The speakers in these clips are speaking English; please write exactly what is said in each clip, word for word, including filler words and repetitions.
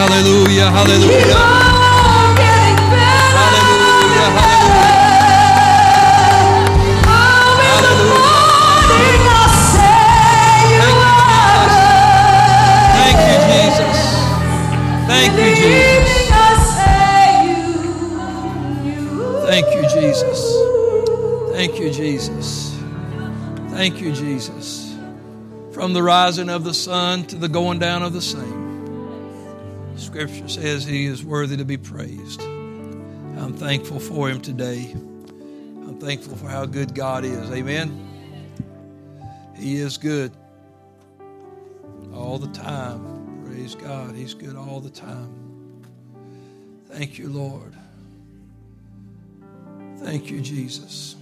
hallelujah, hallelujah. Keep on getting better. Hallelujah, hallelujah. Oh, in hallelujah. The morning I'll say you are good. Thank you, Jesus. Thank you, Jesus. Thank you, Jesus. Thank you, Jesus. Thank you, Jesus. From the rising of the sun to the going down of the same, Scripture says He is worthy to be praised. I'm thankful for Him today. I'm thankful for how good God is. Amen. He is good all the time. Praise God. He's good all the time. Thank you, Lord. Thank you, Jesus.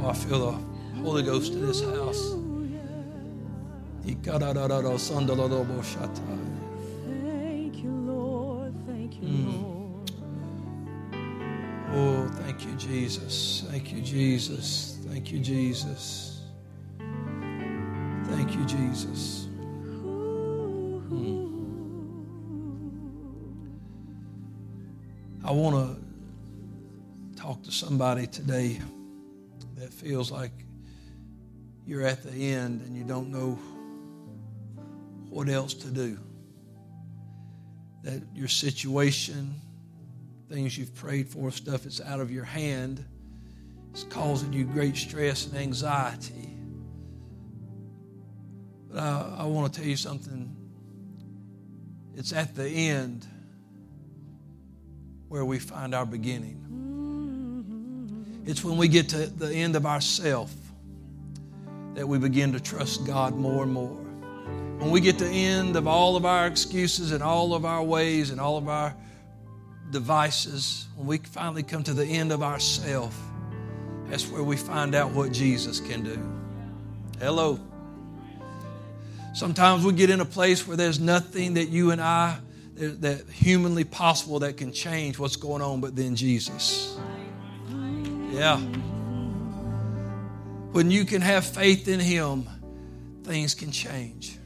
Oh, I feel the Holy Ghost in this house. Thank you, Lord. Thank you, Lord. Mm. Oh, thank you, Jesus. Thank you, Jesus. Thank you, Jesus. Thank you, Jesus. Mm. I want to talk to somebody today that feels like you're at the end and you don't know what else to do. That your situation, things you've prayed for, stuff that's out of your hand, is causing you great stress and anxiety. But I, I want to tell you something. It's at the end where we find our beginning. It's when we get to the end of ourself that we begin to trust God more and more. When we get to the end of all of our excuses and all of our ways and all of our devices, when we finally come to the end of ourself, that's where we find out what Jesus can do. Hello. Sometimes we get in a place where there's nothing that you and I, that humanly possible that can change what's going on, but then Jesus. Yeah. When you can have faith in Him, things can change.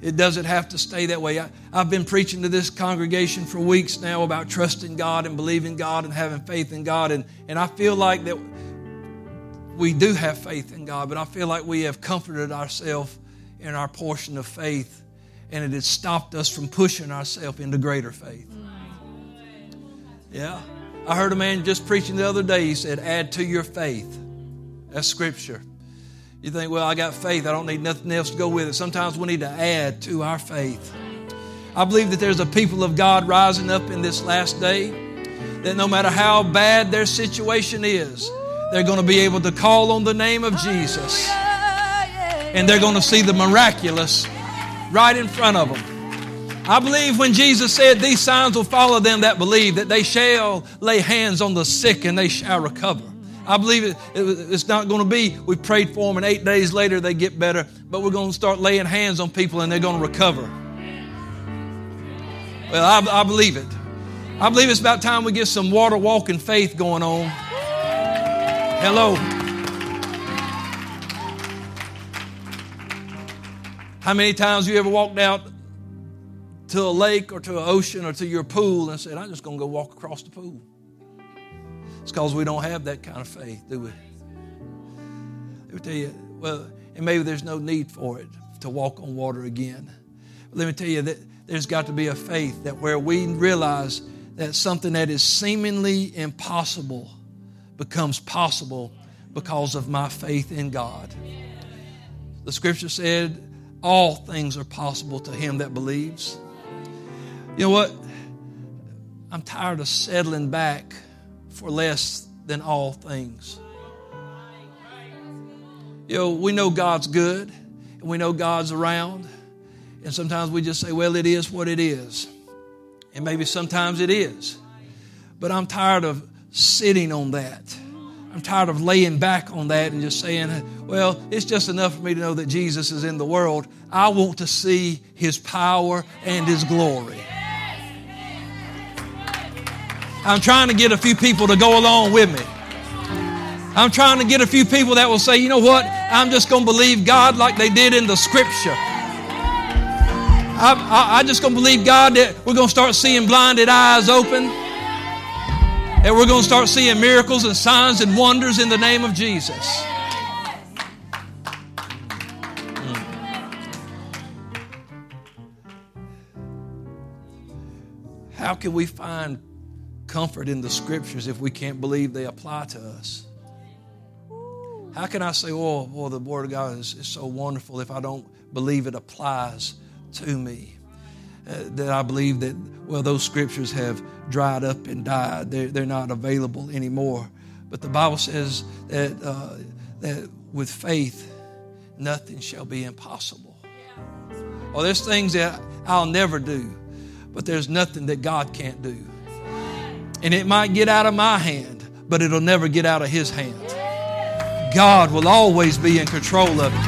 It doesn't have to stay that way. I, I've been preaching to this congregation for weeks now about trusting God and believing God and having faith in God. And, and I feel like that we do have faith in God, but I feel like we have comforted ourselves in our portion of faith, and it has stopped us from pushing ourselves into greater faith. Yeah. I heard a man just preaching the other day. He said, add to your faith. That's Scripture. You think, well, I got faith. I don't need nothing else to go with it. Sometimes we need to add to our faith. I believe that there's a people of God rising up in this last day that no matter how bad their situation is, they're going to be able to call on the name of Jesus. And they're going to see the miraculous right in front of them. I believe when Jesus said, these signs will follow them that believe, that they shall lay hands on the sick and they shall recover. I believe it, it, it's not going to be, we prayed for them and eight days later they get better, but we're going to start laying hands on people and they're going to recover. Well, I, I believe it. I believe it's about time we get some water walking faith going on. Hello. How many times have you ever walked out to a lake or to an ocean or to your pool and said, I'm just going to go walk across the pool? It's because we don't have that kind of faith, do we? They would tell you, well, and maybe there's no need for it to walk on water again. But let me tell you that there's got to be a faith that where we realize that something that is seemingly impossible becomes possible because of my faith in God. The Scripture said, all things are possible to him that believes. You know what? I'm tired of settling back for less than all things. You know, we know God's good, and we know God's around, and sometimes we just say, well, it is what it is. And maybe sometimes it is. But I'm tired of sitting on that. I'm tired of laying back on that and just saying, well, it's just enough for me to know that Jesus is in the world. I want to see His power and His glory. I'm trying to get a few people to go along with me. I'm trying to get a few people that will say, you know what? I'm just going to believe God like they did in the Scripture. I'm, I, I'm just going to believe God that we're going to start seeing blinded eyes open. And we're going to start seeing miracles and signs and wonders in the name of Jesus. Mm. How can we find comfort in the Scriptures if we can't believe they apply to us? How can I say, oh, boy, the Word of God is, is so wonderful if I don't believe it applies to me? Uh, that I believe that, well, those Scriptures have dried up and died. They're, they're not available anymore. But the Bible says that, uh, that with faith, nothing shall be impossible. Or oh, there's things that I'll never do, but there's nothing that God can't do. And it might get out of my hand, but it'll never get out of His hand. God will always be in control of it.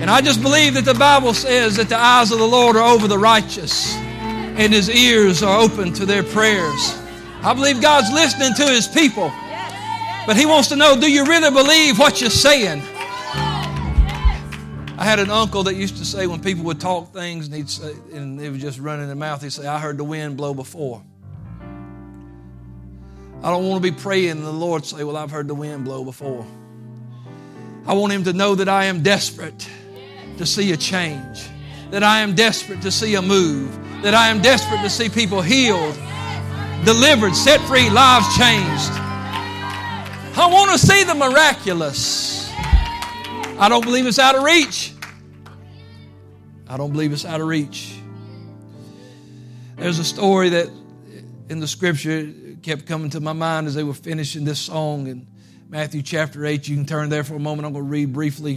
And I just believe that the Bible says that the eyes of the Lord are over the righteous and His ears are open to their prayers. I believe God's listening to His people. But He wants to know, do you really believe what you're saying? I had an uncle that used to say when people would talk things and he'd say, and it was just running their mouth, he'd say, I heard the wind blow before. I don't want to be praying and the Lord say, well, I've heard the wind blow before. I want Him to know that I am desperate to see a change, that I am desperate to see a move, that I am desperate to see people healed, delivered, set free, lives changed. I want to see the miraculous. I don't believe it's out of reach. I don't believe it's out of reach. There's a story that in the Scripture kept coming to my mind as they were finishing this song in Matthew chapter eight. You can turn there for a moment. I'm going to read briefly.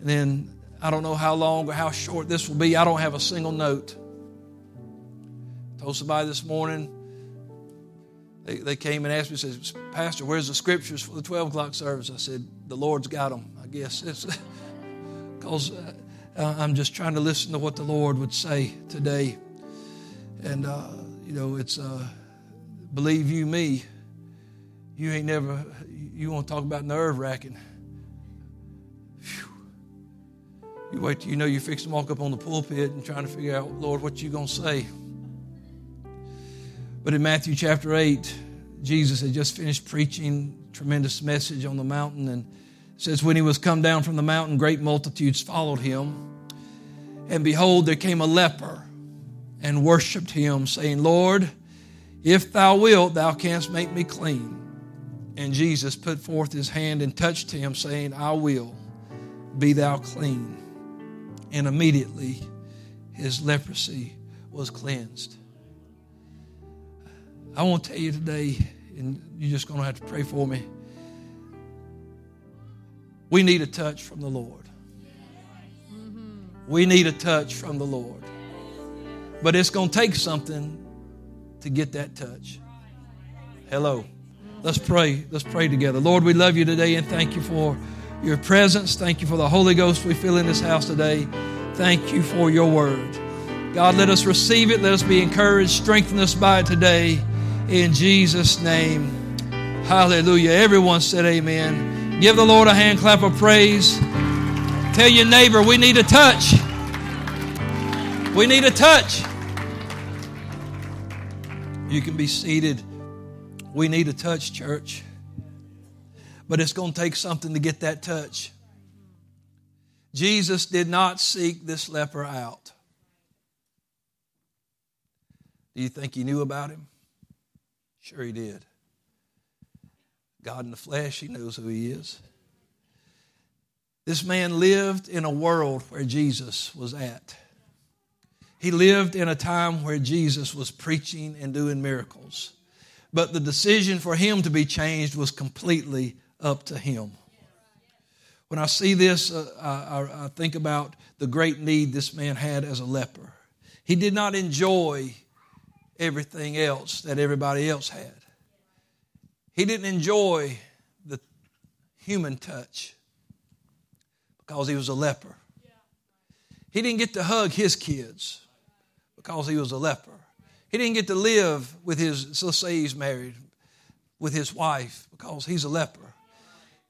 And then I don't know how long or how short this will be. I don't have a single note. I told somebody this morning, they, they came and asked me, says, Pastor, where's the Scriptures for the twelve o'clock service? I said, the Lord's got them, I guess. It's because uh, I'm just trying to listen to what the Lord would say today. And, uh, you know, it's... Uh, Believe you me, you ain't never, you want to talk about nerve-wracking. Whew. You wait till you know you're fixing to walk up on the pulpit and trying to figure out, Lord, what you going to say. But in Matthew chapter eight, Jesus had just finished preaching a tremendous message on the mountain. And it says, when He was come down from the mountain, great multitudes followed Him. And behold, there came a leper and worshiped Him, saying, Lord, if Thou wilt, Thou canst make me clean. And Jesus put forth His hand and touched him, saying, I will, be thou clean. And immediately his leprosy was cleansed. I want to tell you today, and you're just going to have to pray for me, we need a touch from the Lord. We need a touch from the Lord. But it's going to take something to get that touch. Hello. Let's pray. Let's pray together. Lord, we love you today and thank you for your presence. Thank you for the Holy Ghost we feel in this house today. Thank you for your word. God, let us receive it. Let us be encouraged. Strengthen us by it today. In Jesus' name. Hallelujah. Everyone said amen. Give the Lord a hand clap of praise. Tell your neighbor, we need a touch. We need a touch. You can be seated. We need a touch, church. But it's going to take something to get that touch. Jesus did not seek this leper out. Do you think He knew about him? Sure He did. God in the flesh, He knows who He is. This man lived in a world where Jesus was at. He lived in a time where Jesus was preaching and doing miracles. But the decision for him to be changed was completely up to him. When I see this, uh, I, I think about the great need this man had as a leper. He did not enjoy everything else that everybody else had. He didn't enjoy the human touch because he was a leper. He didn't get to hug his kids because he was a leper. He didn't get to live with his, let's say he's married, with his wife because he's a leper.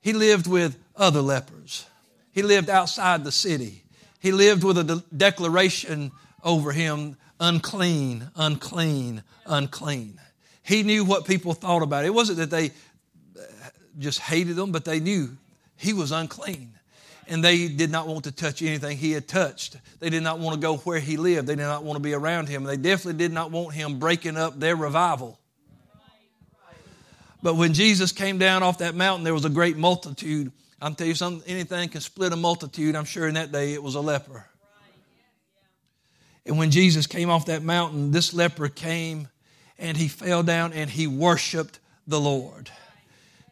He lived with other lepers. He lived outside the city. He lived with a de- declaration over him, unclean, unclean, unclean. He knew what people thought about it. It wasn't that they just hated him, but they knew he was unclean. And they did not want to touch anything he had touched. They did not want to go where he lived. They did not want to be around him. They definitely did not want him breaking up their revival. But when Jesus came down off that mountain, there was a great multitude. I'm telling you something, anything can split a multitude. I'm sure in that day it was a leper. And when Jesus came off that mountain, this leper came and he fell down and he worshiped the Lord.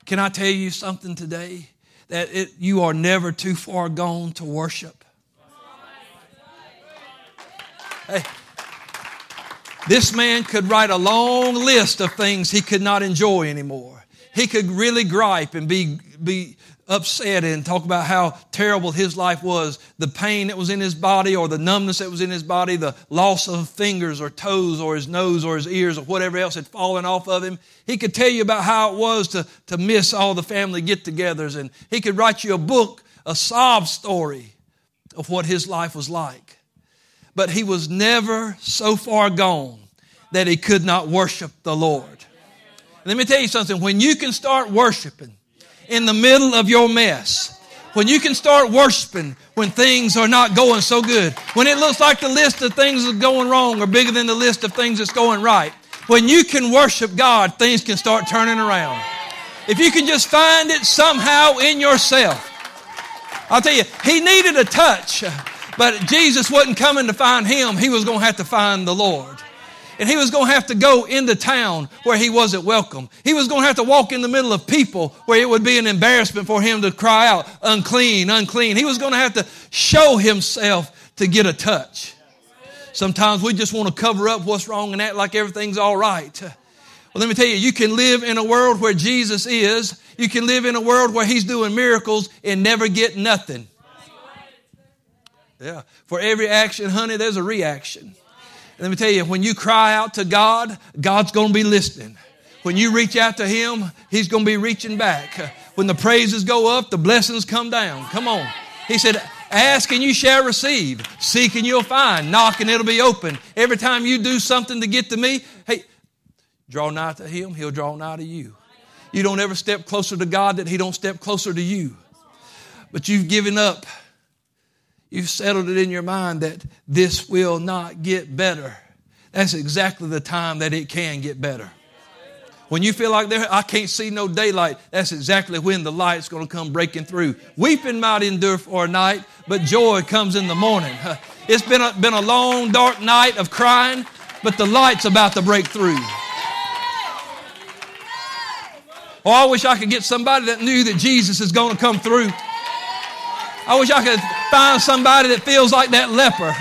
Can I tell you something today? That it, you are never too far gone to worship. Hey, this man could write a long list of things he could not enjoy anymore. He could really gripe and be be upset and talk about how terrible his life was, the pain that was in his body or the numbness that was in his body, the loss of fingers or toes or his nose or his ears or whatever else had fallen off of him. He could tell you about how it was to, to miss all the family get-togethers, and he could write you a book, a sob story of what his life was like. But he was never so far gone that he could not worship the Lord. And let me tell you something, when you can start worshiping in the middle of your mess, when you can start worshiping when things are not going so good, when it looks like the list of things that's going wrong are bigger than the list of things that's going right, when you can worship God, things can start turning around. If you can just find it somehow in yourself. I'll tell you, he needed a touch, but Jesus wasn't coming to find him. He was going to have to find the Lord. And he was going to have to go into town where he wasn't welcome. He was going to have to walk in the middle of people where it would be an embarrassment for him to cry out, unclean, unclean. He was going to have to show himself to get a touch. Sometimes we just want to cover up what's wrong and act like everything's all right. Well, let me tell you, you can live in a world where Jesus is. You can live in a world where he's doing miracles and never get nothing. Yeah. For every action, honey, there's a reaction. Let me tell you, when you cry out to God, God's going to be listening. When you reach out to him, he's going to be reaching back. When the praises go up, the blessings come down. Come on. He said, ask and you shall receive. Seek and you'll find. Knock and it'll be open. Every time you do something to get to me, hey, draw nigh to him, he'll draw nigh to you. You don't ever step closer to God that he don't step closer to you. But you've given up. You've settled it in your mind that this will not get better. That's exactly the time that it can get better. When you feel like there, I can't see no daylight, that's exactly when the light's going to come breaking through. Weeping might endure for a night, but joy comes in the morning. It's been a, been a long, dark night of crying, but the light's about to break through. Oh, I wish I could get somebody that knew that Jesus is going to come through. I wish I could find somebody that feels like that leper.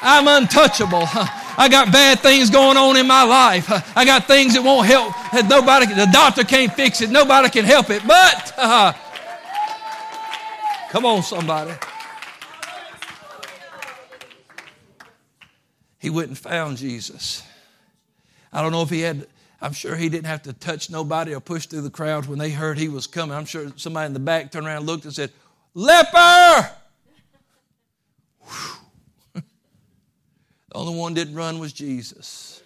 I'm untouchable. I got bad things going on in my life. I got things that won't help. Nobody, the doctor can't fix it. Nobody can help it. But, uh, come on, somebody. He went and found Jesus. I don't know if he had... I'm sure he didn't have to touch nobody or push through the crowd when they heard he was coming. I'm sure somebody in the back turned around and looked and said, leper! The only one that didn't run was Jesus.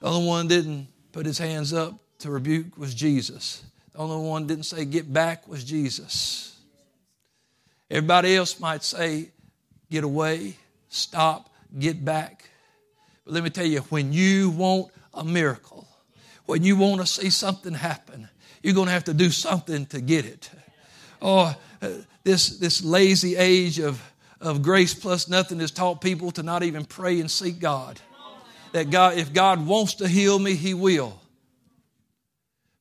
The only one that didn't put his hands up to rebuke was Jesus. The only one that didn't say, get back, was Jesus. Everybody else might say, get away, stop, get back. But let me tell you, when you want a miracle, when you want to see something happen, you're going to have to do something to get it. Oh, this this lazy age of, of grace plus nothing has taught people to not even pray and seek God. That God, if God wants to heal me, he will.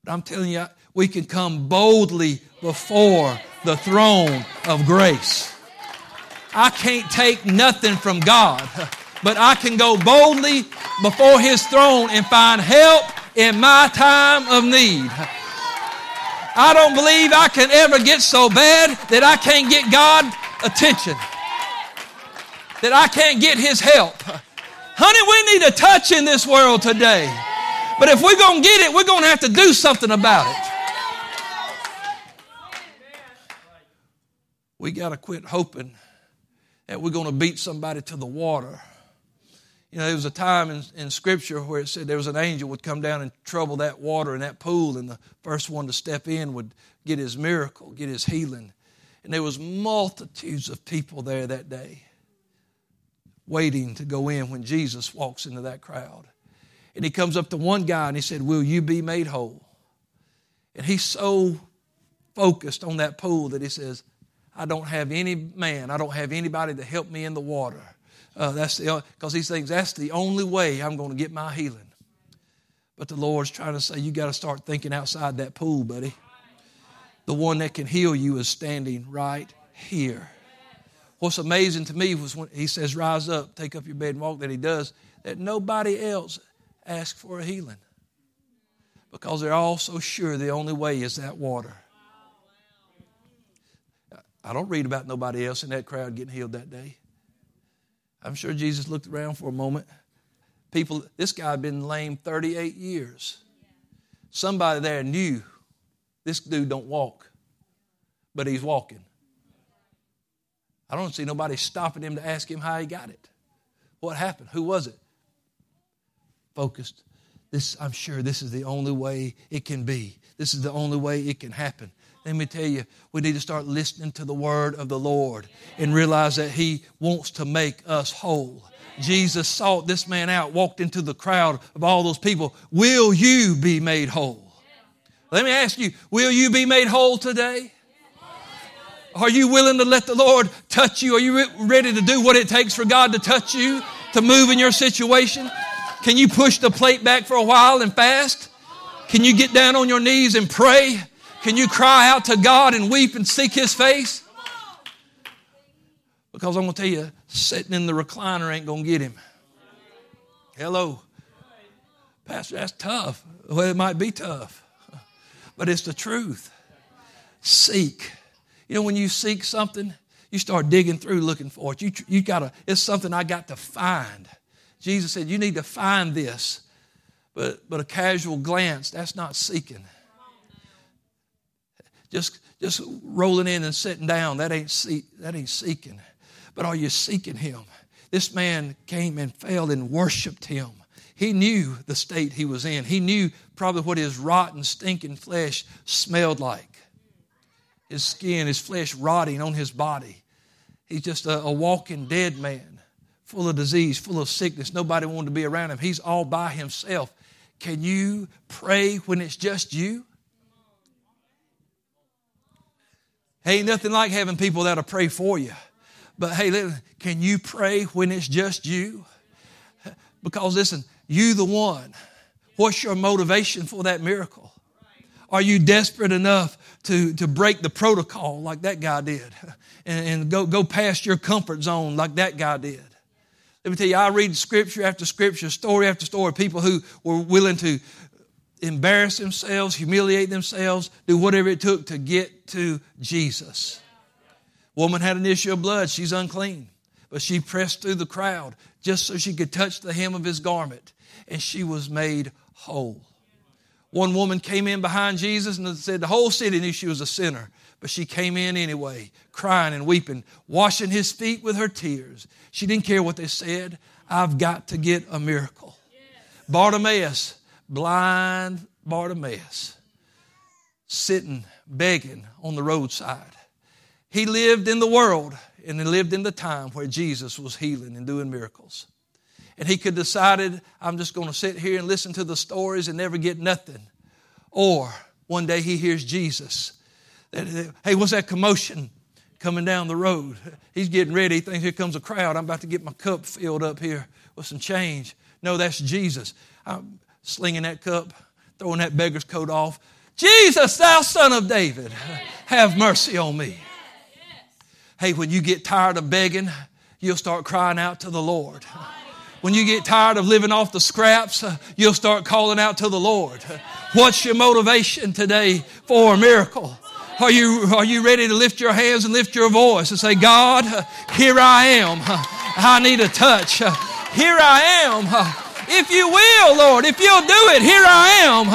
But I'm telling you, we can come boldly before the throne of grace. I can't take nothing from God, but I can go boldly before his throne and find help in my time of need. I don't believe I can ever get so bad that I can't get God's attention, that I can't get His help. Honey, we need a touch in this world today. But if we're going to get it, we're going to have to do something about it. We got to quit hoping that we're going to beat somebody to the water. You know, there was a time in, in Scripture where it said there was an angel would come down and trouble that water in that pool, and the first one to step in would get his miracle, get his healing. And there was multitudes of people there that day waiting to go in when Jesus walks into that crowd. And he comes up to one guy and he said, "Will you be made whole?" And he's so focused on that pool that he says, "I don't have any man. I don't have anybody to help me in the water." Uh, that's the because he thinks that's the only way I'm going to get my healing. But the Lord's trying to say, you got to start thinking outside that pool, buddy. The one that can heal you is standing right here. What's amazing to me was when he says, "Rise up, take up your bed and walk," that he does, that nobody else asks for a healing because they're all so sure the only way is that water. I don't read about nobody else in that crowd getting healed that day. I'm sure Jesus looked around for a moment. People, this guy had been lame thirty-eight years. Somebody there knew this dude don't walk, but he's walking. I don't see nobody stopping him to ask him how he got it. What happened? Who was it? Focused. This, I'm sure this is the only way it can be. This is the only way it can happen. Let me tell you, we need to start listening to the word of the Lord and realize that He wants to make us whole. Jesus sought this man out, walked into the crowd of all those people. Will you be made whole? Let me ask you, will you be made whole today? Are you willing to let the Lord touch you? Are you re- ready to do what it takes for God to touch you, to move in your situation? Can you push the plate back for a while and fast? Can you get down on your knees and pray? Can you cry out to God and weep and seek His face? Because I'm going to tell you, sitting in the recliner ain't going to get Him. Hello. Pastor, that's tough. Well, it might be tough, but it's the truth. Seek. You know, when you seek something, you start digging through looking for it. You, you gotta, it's something I got to find. Jesus said, you need to find this. But, but a casual glance, that's not seeking. Just, just rolling in and sitting down, that ain't, see, that ain't seeking. But are you seeking Him? This man came and fell and worshiped Him. He knew the state he was in. He knew probably what his rotten, stinking flesh smelled like. His skin, his flesh rotting on his body. He's just a, a walking dead man, full of disease, full of sickness. Nobody wanted to be around him. He's all by himself. Can you pray when it's just you? Ain't nothing like having people that'll pray for you. But hey, listen, can you pray when it's just you? Because listen, you the one. What's your motivation for that miracle? Are you desperate enough to, to break the protocol like that guy did and, and go, go past your comfort zone like that guy did? Let me tell you, I read scripture after scripture, story after story, people who were willing to embarrass themselves, humiliate themselves, do whatever it took to get to Jesus. Woman had an issue of blood. She's unclean, but she pressed through the crowd just so she could touch the hem of His garment, and she was made whole. One woman came in behind Jesus and said the whole city knew she was a sinner, but she came in anyway, crying and weeping, washing His feet with her tears. She didn't care what they said. I've got to get a miracle. Yes. Bartimaeus, blind Bartimaeus, sitting, begging on the roadside. He lived in the world and he lived in the time where Jesus was healing and doing miracles. And he could have decided, I'm just going to sit here and listen to the stories and never get nothing. Or one day he hears Jesus. Hey, what's that commotion coming down the road? He's getting ready. He thinks, here comes a crowd. I'm about to get my cup filled up here with some change. No, that's Jesus. I'm slinging that cup, throwing that beggar's coat off. Jesus, thou son of David, have mercy on me. Hey, when you get tired of begging, you'll start crying out to the Lord. When you get tired of living off the scraps, you'll start calling out to the Lord. What's your motivation today for a miracle? Are you, are you ready to lift your hands and lift your voice and say, God, here I am. I need a touch. Here I am. If you will, Lord, if you'll do it, here I am.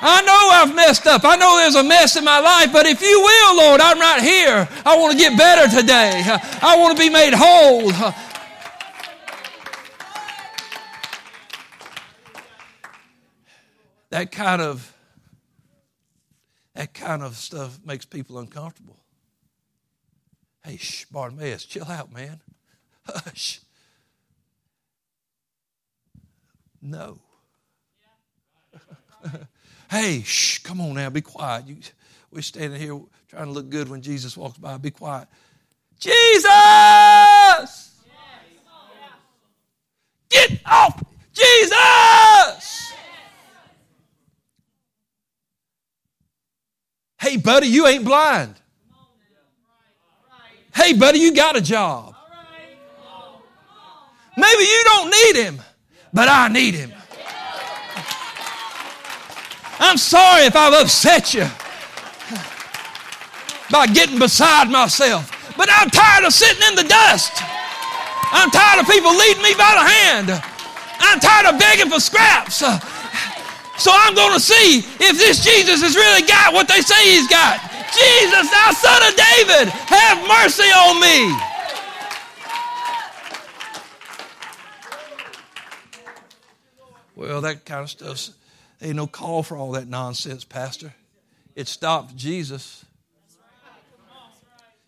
I know I've messed up. I know there's a mess in my life, but if you will, Lord, I'm right here. I want to get better today. I want to be made whole. That kind of, that kind of stuff makes people uncomfortable. Hey, shh, Bartimaeus, chill out, man. Hush. No. Hey, shh, come on now, be quiet. You, we're standing here trying to look good when Jesus walks by. Be quiet. Jesus! Yes. Get off! Jesus! Yes. Hey, buddy, you ain't blind. Hey, buddy, you got a job. Maybe you don't need him, but I need him. I'm sorry if I've upset you by getting beside myself, but I'm tired of sitting in the dust. I'm tired of people leading me by the hand. I'm tired of begging for scraps. So I'm going to see if this Jesus has really got what they say he's got. Jesus, thou son of David, have mercy on me. Well, that kind of stuff's ain't no call for all that nonsense, Pastor. It stopped Jesus.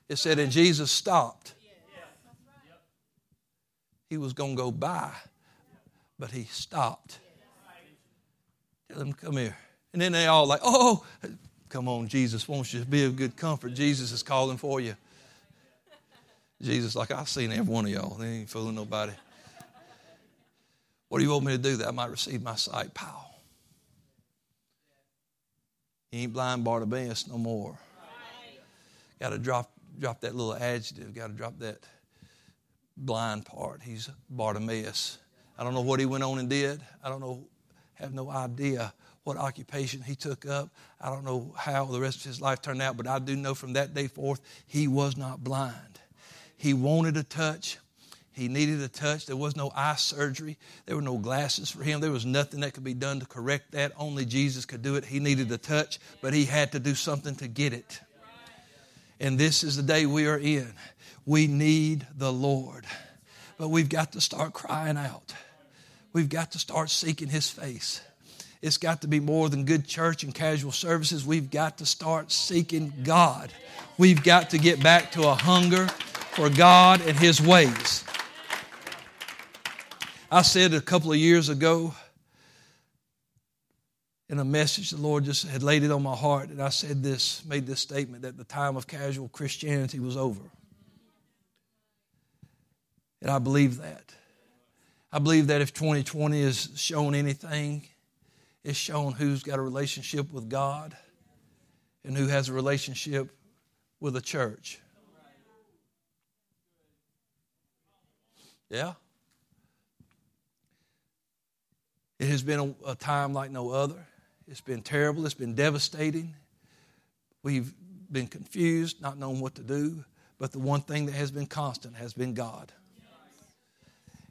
It said, and Jesus stopped. He was going to go by, but he stopped. Tell him, come here. And then they all like, oh, come on, Jesus wants you to be of good comfort. Jesus is calling for you. Jesus like, I've seen every one of y'all. They ain't fooling nobody. What do you want me to do that I might receive my sight? Pow. He ain't blind Bartimaeus no more. Right. Got to drop drop that little adjective. Got to drop that blind part. He's Bartimaeus. I don't know what he went on and did. I don't know. Have no idea what occupation he took up. I don't know how the rest of his life turned out, but I do know from that day forth, he was not blind. He wanted a touch. He needed a touch. There was no eye surgery. There were no glasses for him. There was nothing that could be done to correct that. Only Jesus could do it. He needed a touch, but he had to do something to get it. And this is the day we are in. We need the Lord, but we've got to start crying out. We've got to start seeking his face. It's got to be more than good church and casual services. We've got to start seeking God. We've got to get back to a hunger for God and his ways. I said a couple of years ago in a message, the Lord just had laid it on my heart, and I said this, made this statement that the time of casual Christianity was over. And I believe that. I believe that if twenty twenty has shown anything, it's shown who's got a relationship with God and who has a relationship with a church. Yeah? It has been a, a time like no other. It's been terrible. It's been devastating. We've been confused, not knowing what to do. But the one thing that has been constant has been God.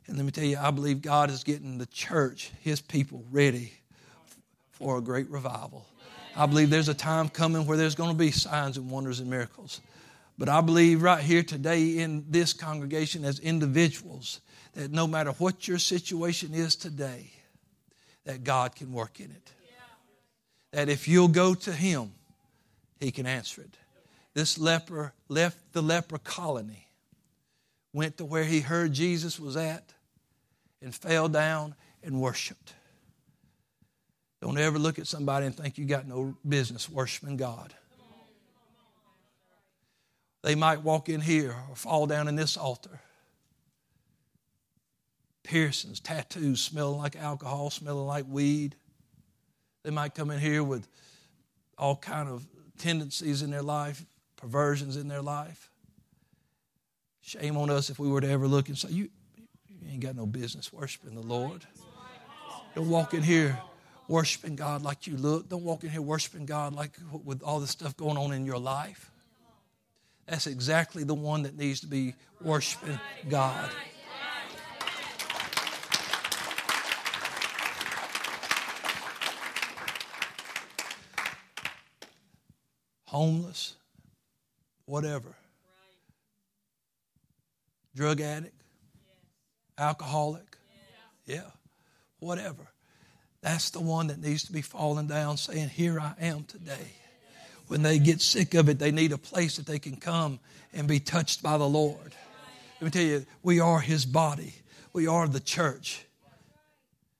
And let me tell you, I believe God is getting the church, his people, ready for a great revival. I believe there's a time coming where there's going to be signs and wonders and miracles. But I believe right here today in this congregation as individuals that no matter what your situation is today, that God can work in it. That if you'll go to him, he can answer it. This leper left the leper colony, went to where he heard Jesus was at, and fell down and worshiped. Don't ever look at somebody and think you got no business worshiping God. They might walk in here or fall down in this altar. Piercings, tattoos, smelling like alcohol, smelling like weed. They might come in here with all kind of tendencies in their life, perversions in their life. Shame on us if we were to ever look and say, you, you You ain't got no business worshiping the Lord. Don't walk in here worshiping God like you look. Don't walk in here worshiping God like with all this stuff going on in your life. That's exactly the one that needs to be worshiping God. Homeless, whatever. Drug addict, alcoholic, yeah, whatever. That's the one that needs to be falling down saying, here I am today. When they get sick of it, they need a place that they can come and be touched by the Lord. Let me tell you, we are His body. We are the church.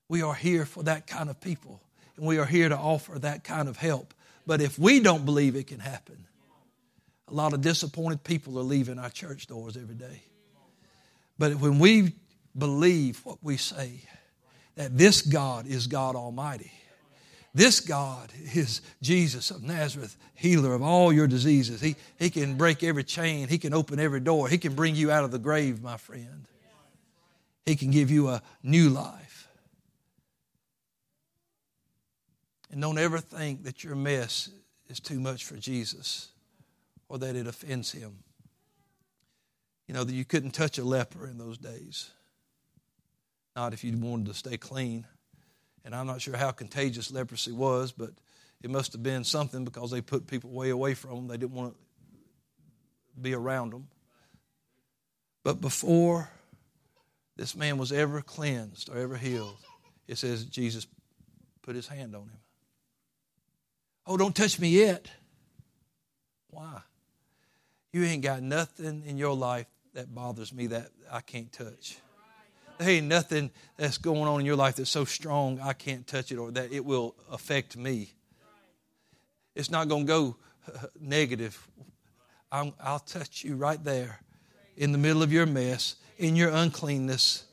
We are here for that kind of people, and we are here to offer that kind of help. But if we don't believe it can happen, a lot of disappointed people are leaving our church doors every day. But when we believe what we say, that this God is God Almighty. This God is Jesus of Nazareth, healer of all your diseases. He, he can break every chain. He can open every door. He can bring you out of the grave, my friend. He can give you a new life. And don't ever think that your mess is too much for Jesus or that it offends Him. You know, that you couldn't touch a leper in those days. Not if you wanted to stay clean. And I'm not sure how contagious leprosy was, but it must have been something because they put people way away from them. They didn't want to be around them. But before this man was ever cleansed or ever healed, it says Jesus put His hand on him. Oh, don't touch me yet. Why? You ain't got nothing in your life that bothers me that I can't touch. There ain't nothing that's going on in your life that's so strong I can't touch it or that it will affect me. It's not going to go uh, negative. I'm, I'll touch you right there in the middle of your mess, in your uncleanness,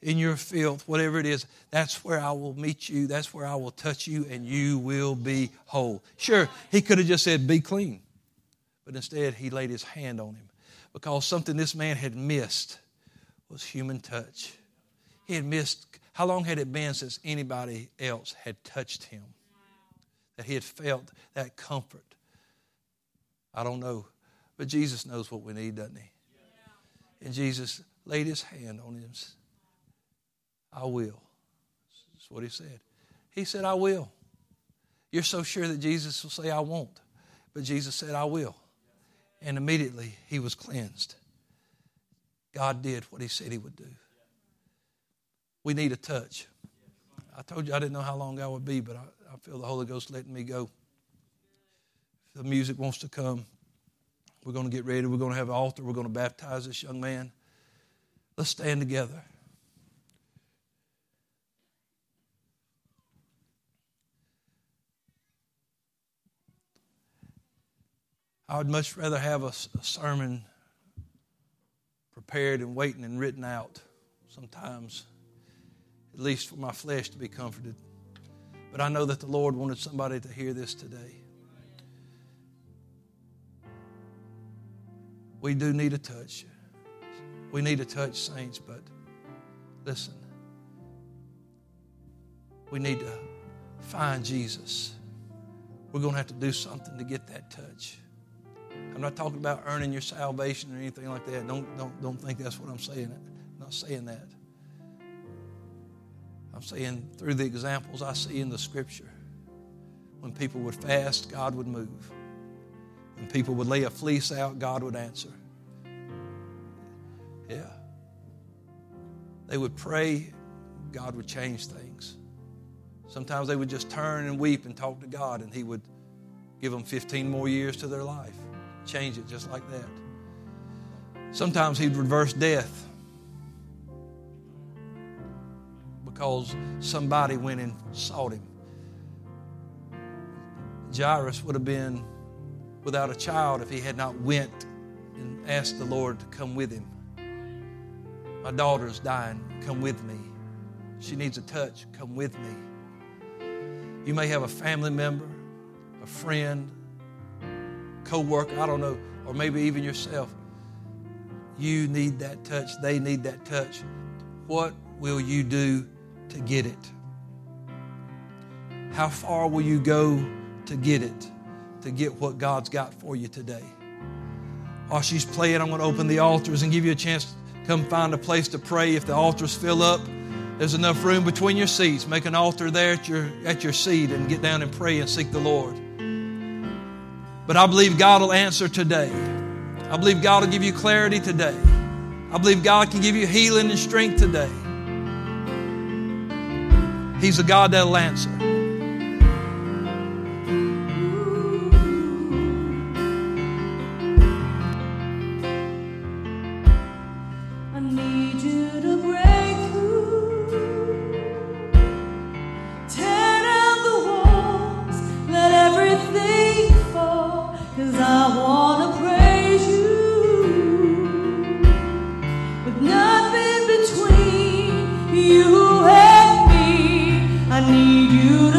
in your filth, whatever it is. That's where I will meet you. That's where I will touch you, and you will be whole. Sure, He could have just said, be clean. But instead, He laid His hand on him because something this man had missed was human touch. He had missed, how long had it been since anybody else had touched him? That he had felt that comfort? I don't know. But Jesus knows what we need, doesn't He? And Jesus laid His hand on him. I will. That's what He said. He said, I will. You're so sure that Jesus will say, I won't. But Jesus said, I will. And immediately he was cleansed. God did what He said He would do. We need a touch. I told you I didn't know how long I would be, but I, I feel the Holy Ghost letting me go. If the music wants to come, we're going to get ready. We're going to have an altar. We're going to baptize this young man. Let's stand together. I would much rather have a, a sermon prepared and waiting and written out sometimes, at least for my flesh to be comforted. But I know that the Lord wanted somebody to hear this today. We do need a touch. We need a touch, saints, but listen, we need to find Jesus. We're going to have to do something to get that touch. I'm not talking about earning your salvation or anything like that. Don't, don't, don't think that's what I'm saying. I'm not saying that. I'm saying through the examples I see in the Scripture, when people would fast, God would move. When people would lay a fleece out, God would answer. Yeah. They would pray, God would change things. Sometimes they would just turn and weep and talk to God, and He would give them fifteen more years to their life. Change it just like that. Sometimes He'd reverse death because somebody went and sought Him. Jairus would have been without a child if he had not went and asked the Lord to come with him. My daughter's dying. Come with me. She needs a touch. Come with me. You may have a family member, a friend, co-worker, I don't know, or maybe even yourself. You need that touch. They need that touch. What will you do to get it? How far will you go to get it, to get what God's got for you today? While she's playing, I'm going to open the altars and give you a chance to come find a place to pray. If the altars fill up, there's enough room between your seats. Make an altar there at your, at your seat and get down and pray and seek the Lord. But I believe God will answer today. I believe God will give you clarity today. I believe God can give you healing and strength today. He's a God that will answer. Need you.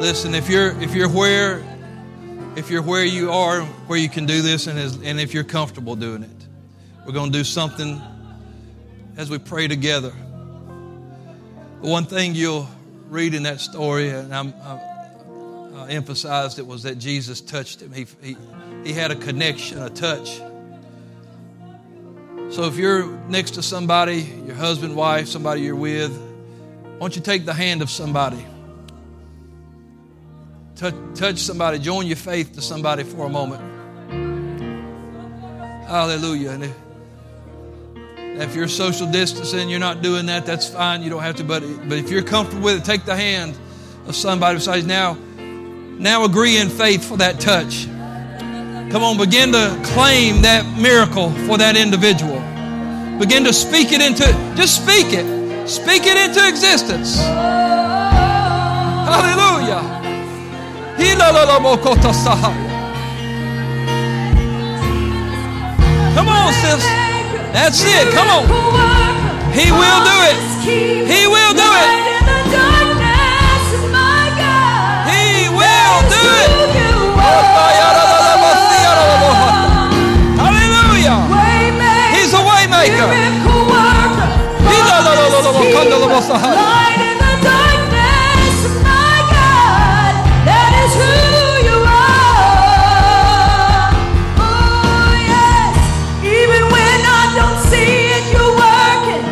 Listen, if you're if you're where if you're where you are, where you can do this, and as, and if you're comfortable doing it, we're going to do something as we pray together. The one thing you'll read in that story, and I'm, I, I emphasized it, was that Jesus touched him. He, he he had a connection, a touch. So if you're next to somebody, your husband, wife, somebody you're with, why don't you take the hand of somebody? Touch, touch somebody. Join your faith to somebody for a moment. Hallelujah. And if, if you're social distancing, you're not doing that, that's fine. You don't have to. But, but if you're comfortable with it, take the hand of somebody besides now. Now agree in faith for that touch. Come on, begin to claim that miracle for that individual. Begin to speak it into, just speak it. Speak it into existence. Hallelujah. Come on, sis. That's it. Come on. He will do it. He will do it. He will do it. Hallelujah. He's a way maker. Light in the darkness, my God, that is who you are. Oh yes, even when I don't see it, you're working.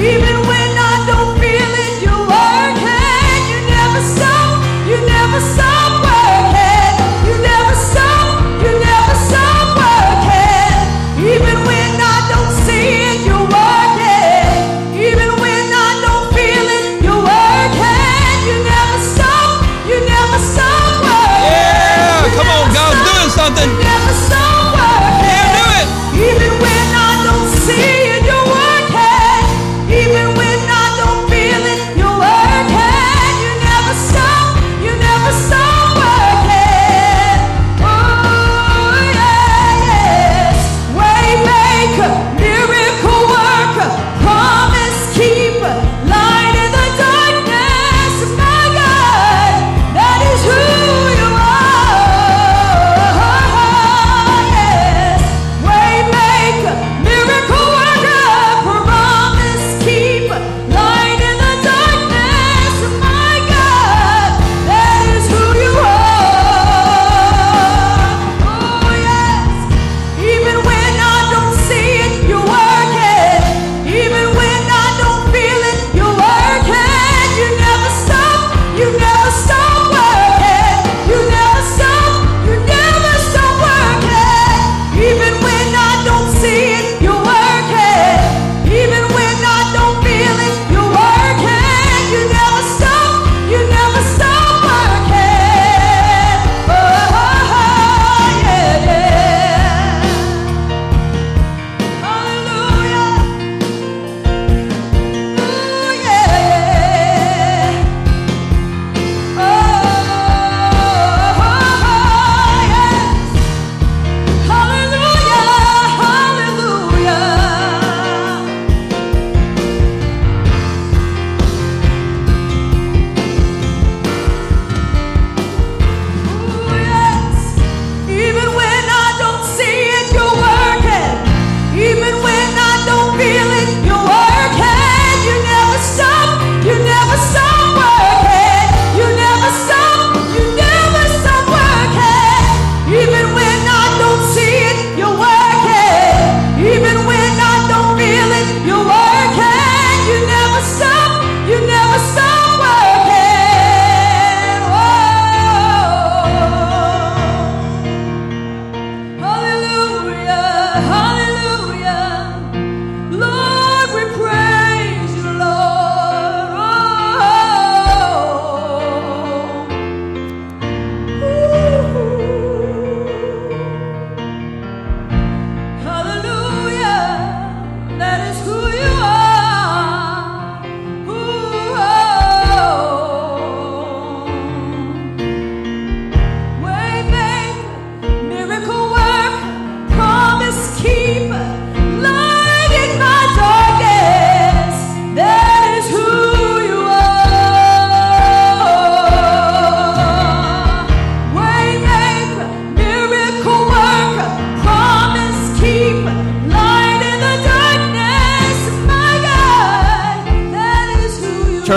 Even when I don't feel it, you're working.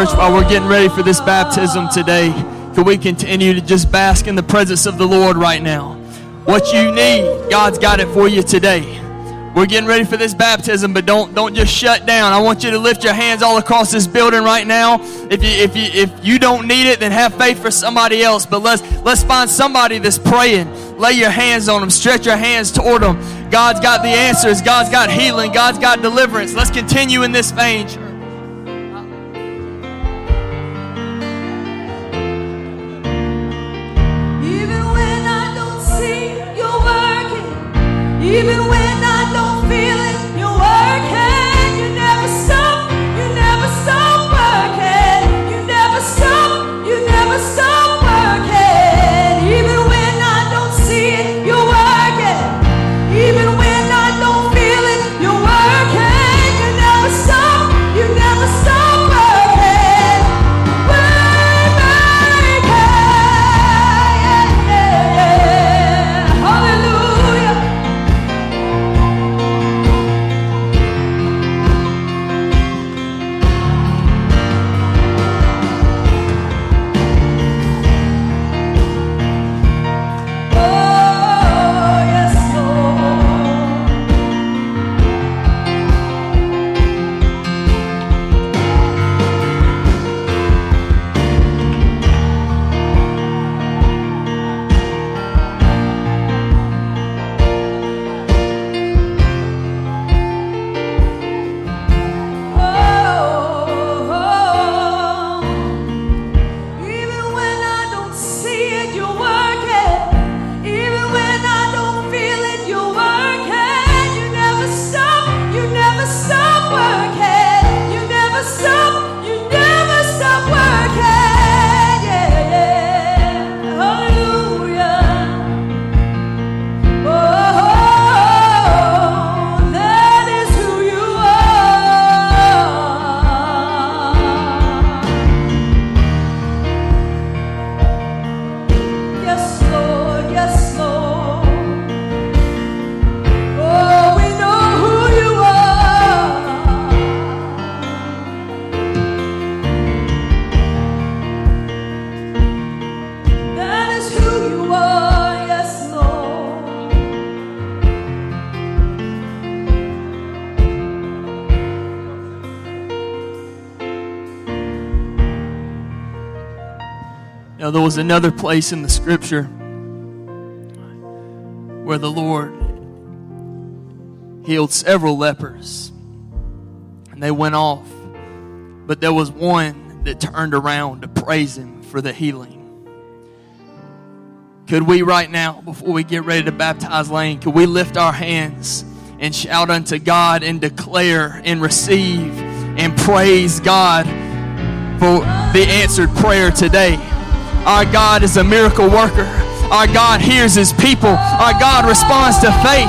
church, while we're getting ready for this baptism today, can we continue to just bask in the presence of the Lord right now? What you need, God's got it for you today. We're getting ready for this baptism, but don't don't just shut down. I want you to lift your hands all across this building right now. If you if you if you don't need it, then have faith for somebody else. But let's let's find somebody that's praying. Lay your hands on them. Stretch your hands toward them. God's got the answers. God's got healing. God's got deliverance. Let's continue in this vein. Even when I don't see your working, even when I don't feel it, you're working. You never stop, you never stop working. You never stop, you never stop working. Even when I don't see it, you're working. Even when I don't feel it, you're working. You never stop, you never stop working. Working. Yeah, yeah, yeah. Hallelujah. There was another place in the scripture where the Lord healed several lepers and they went off, but there was one that turned around to praise him for the healing. Could we right now, before we get ready to baptize Lane, could we lift our hands and shout unto God and declare and receive and praise God for the answered prayer today? Our God is a miracle worker. Our God hears his people. Our God responds to faith.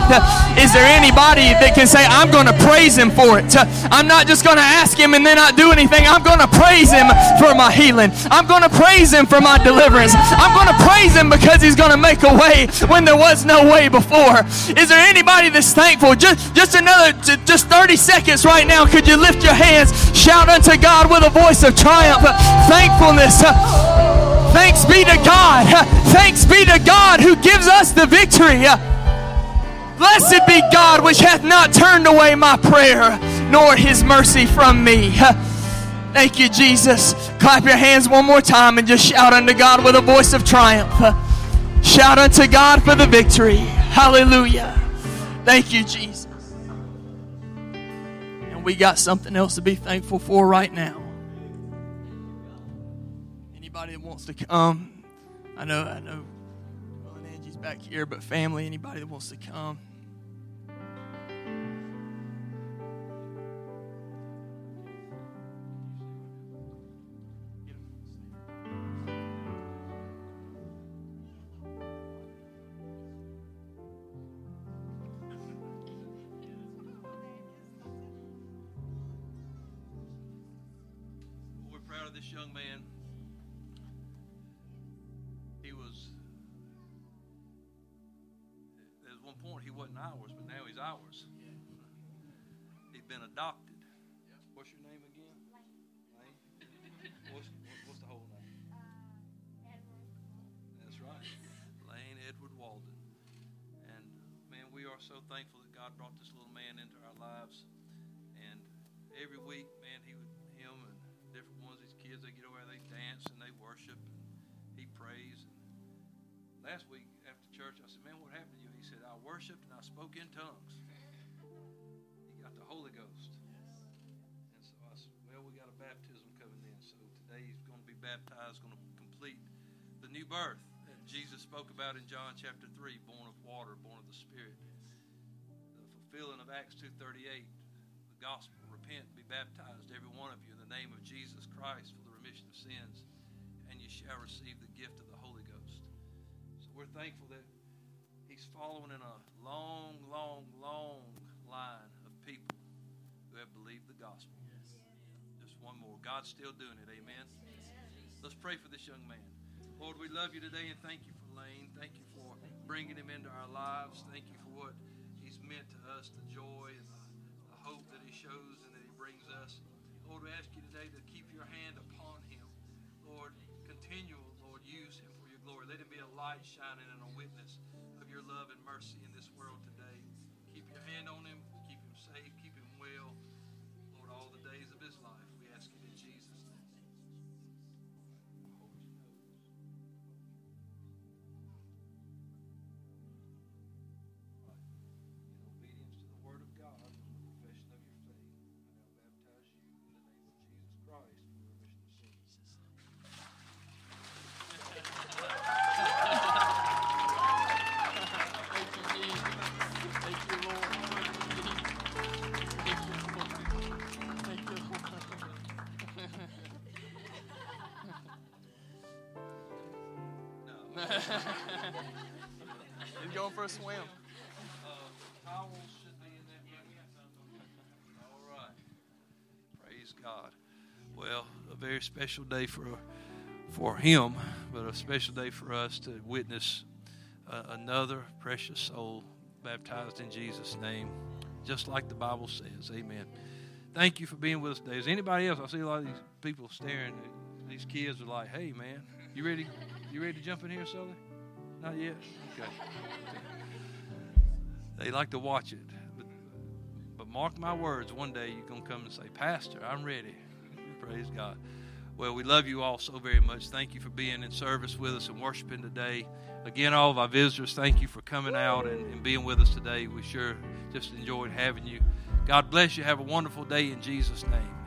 Is there anybody that can say, I'm going to praise him for it? I'm not just going to ask him and then not do anything. I'm going to praise him for my healing. I'm going to praise him for my deliverance. I'm going to praise him because he's going to make a way when there was no way before. Is there anybody that's thankful? Just, just another, just thirty seconds right now. Could you lift your hands, shout unto God with a voice of triumph, thankfulness. Thanks be to God. Thanks be to God who gives us the victory. Blessed be God which hath not turned away my prayer, nor his mercy from me. Thank you, Jesus. Clap your hands one more time and just shout unto God with a voice of triumph. Shout unto God for the victory. Hallelujah. Thank you, Jesus. And we got something else to be thankful for right now. Anybody that wants to come, I know, I know, well, and Angie's back here, but family, anybody that wants to come. Well, we're proud of this young man. Ours, but now he's ours. He's been adopted. What's your name again? Lane. Lane. What's, what's the whole name? Uh, Edward. That's right. Lane Edward Walden. And, man, we are so thankful that God brought this little man into our lives. And every week, man, he would, him and different ones, these kids, they get over there, they dance and they worship and he prays. And last week after church, I said, man, what happened to you? He said, I worshiped and I spoke in tongues. He got the Holy Ghost. Yes. And so I said, well, we got a baptism coming in. So today he's going to be baptized, going to complete the new birth that Jesus spoke about in John chapter three, born of water, born of the Spirit. The fulfilling of Acts two thirty-eight. Gospel, repent and be baptized, every one of you, in the name of Jesus Christ for the remission of sins, and you shall receive the gift of the Holy Ghost. So we're thankful that he's following in a long, long, long line of people who have believed the gospel. Yes. Yes. Just one more. God's still doing it. Amen. Yes. Let's pray for this young man. Lord, we love you today, and thank you for Lane. Thank you for bringing him into our lives. Thank you for what he's meant to us, the joy and the hope that he shows and that he brings us. Lord, we ask you today to keep your hand upon him. Lord, continual, Lord, use him for your glory. Let him be a light shining and a witness of your love and mercy in this world today. Keep your hand on him. Keep him safe. Keep him well. Lord, all the days of his life, we ask it in Jesus' name. In obedience to the word of God, of your faith, I now baptize you in the name of Jesus Christ for the remission of sins. Thank you, Jesus. Thank you, Lord. Thank you, Lord. Thank you, Lord. You're going for a swim. Uh, towels should be in there. Praise God. Well, a very special day for for him, but a special day for us to witness uh, another precious soul baptized in Jesus' name, just like the Bible says. Amen. Thank you for being with us today. Is anybody else? I see a lot of these people staring. These kids are like, hey, man, you ready? You ready to jump in here, Sully? Not yet? Okay. They like to watch it. But mark my words, one day you're going to come and say, Pastor, I'm ready. Praise God. Well, we love you all so very much. Thank you for being in service with us and worshiping today. Again, all of our visitors, thank you for coming out and, and being with us today. We sure just enjoyed having you. God bless you. Have a wonderful day in Jesus' name.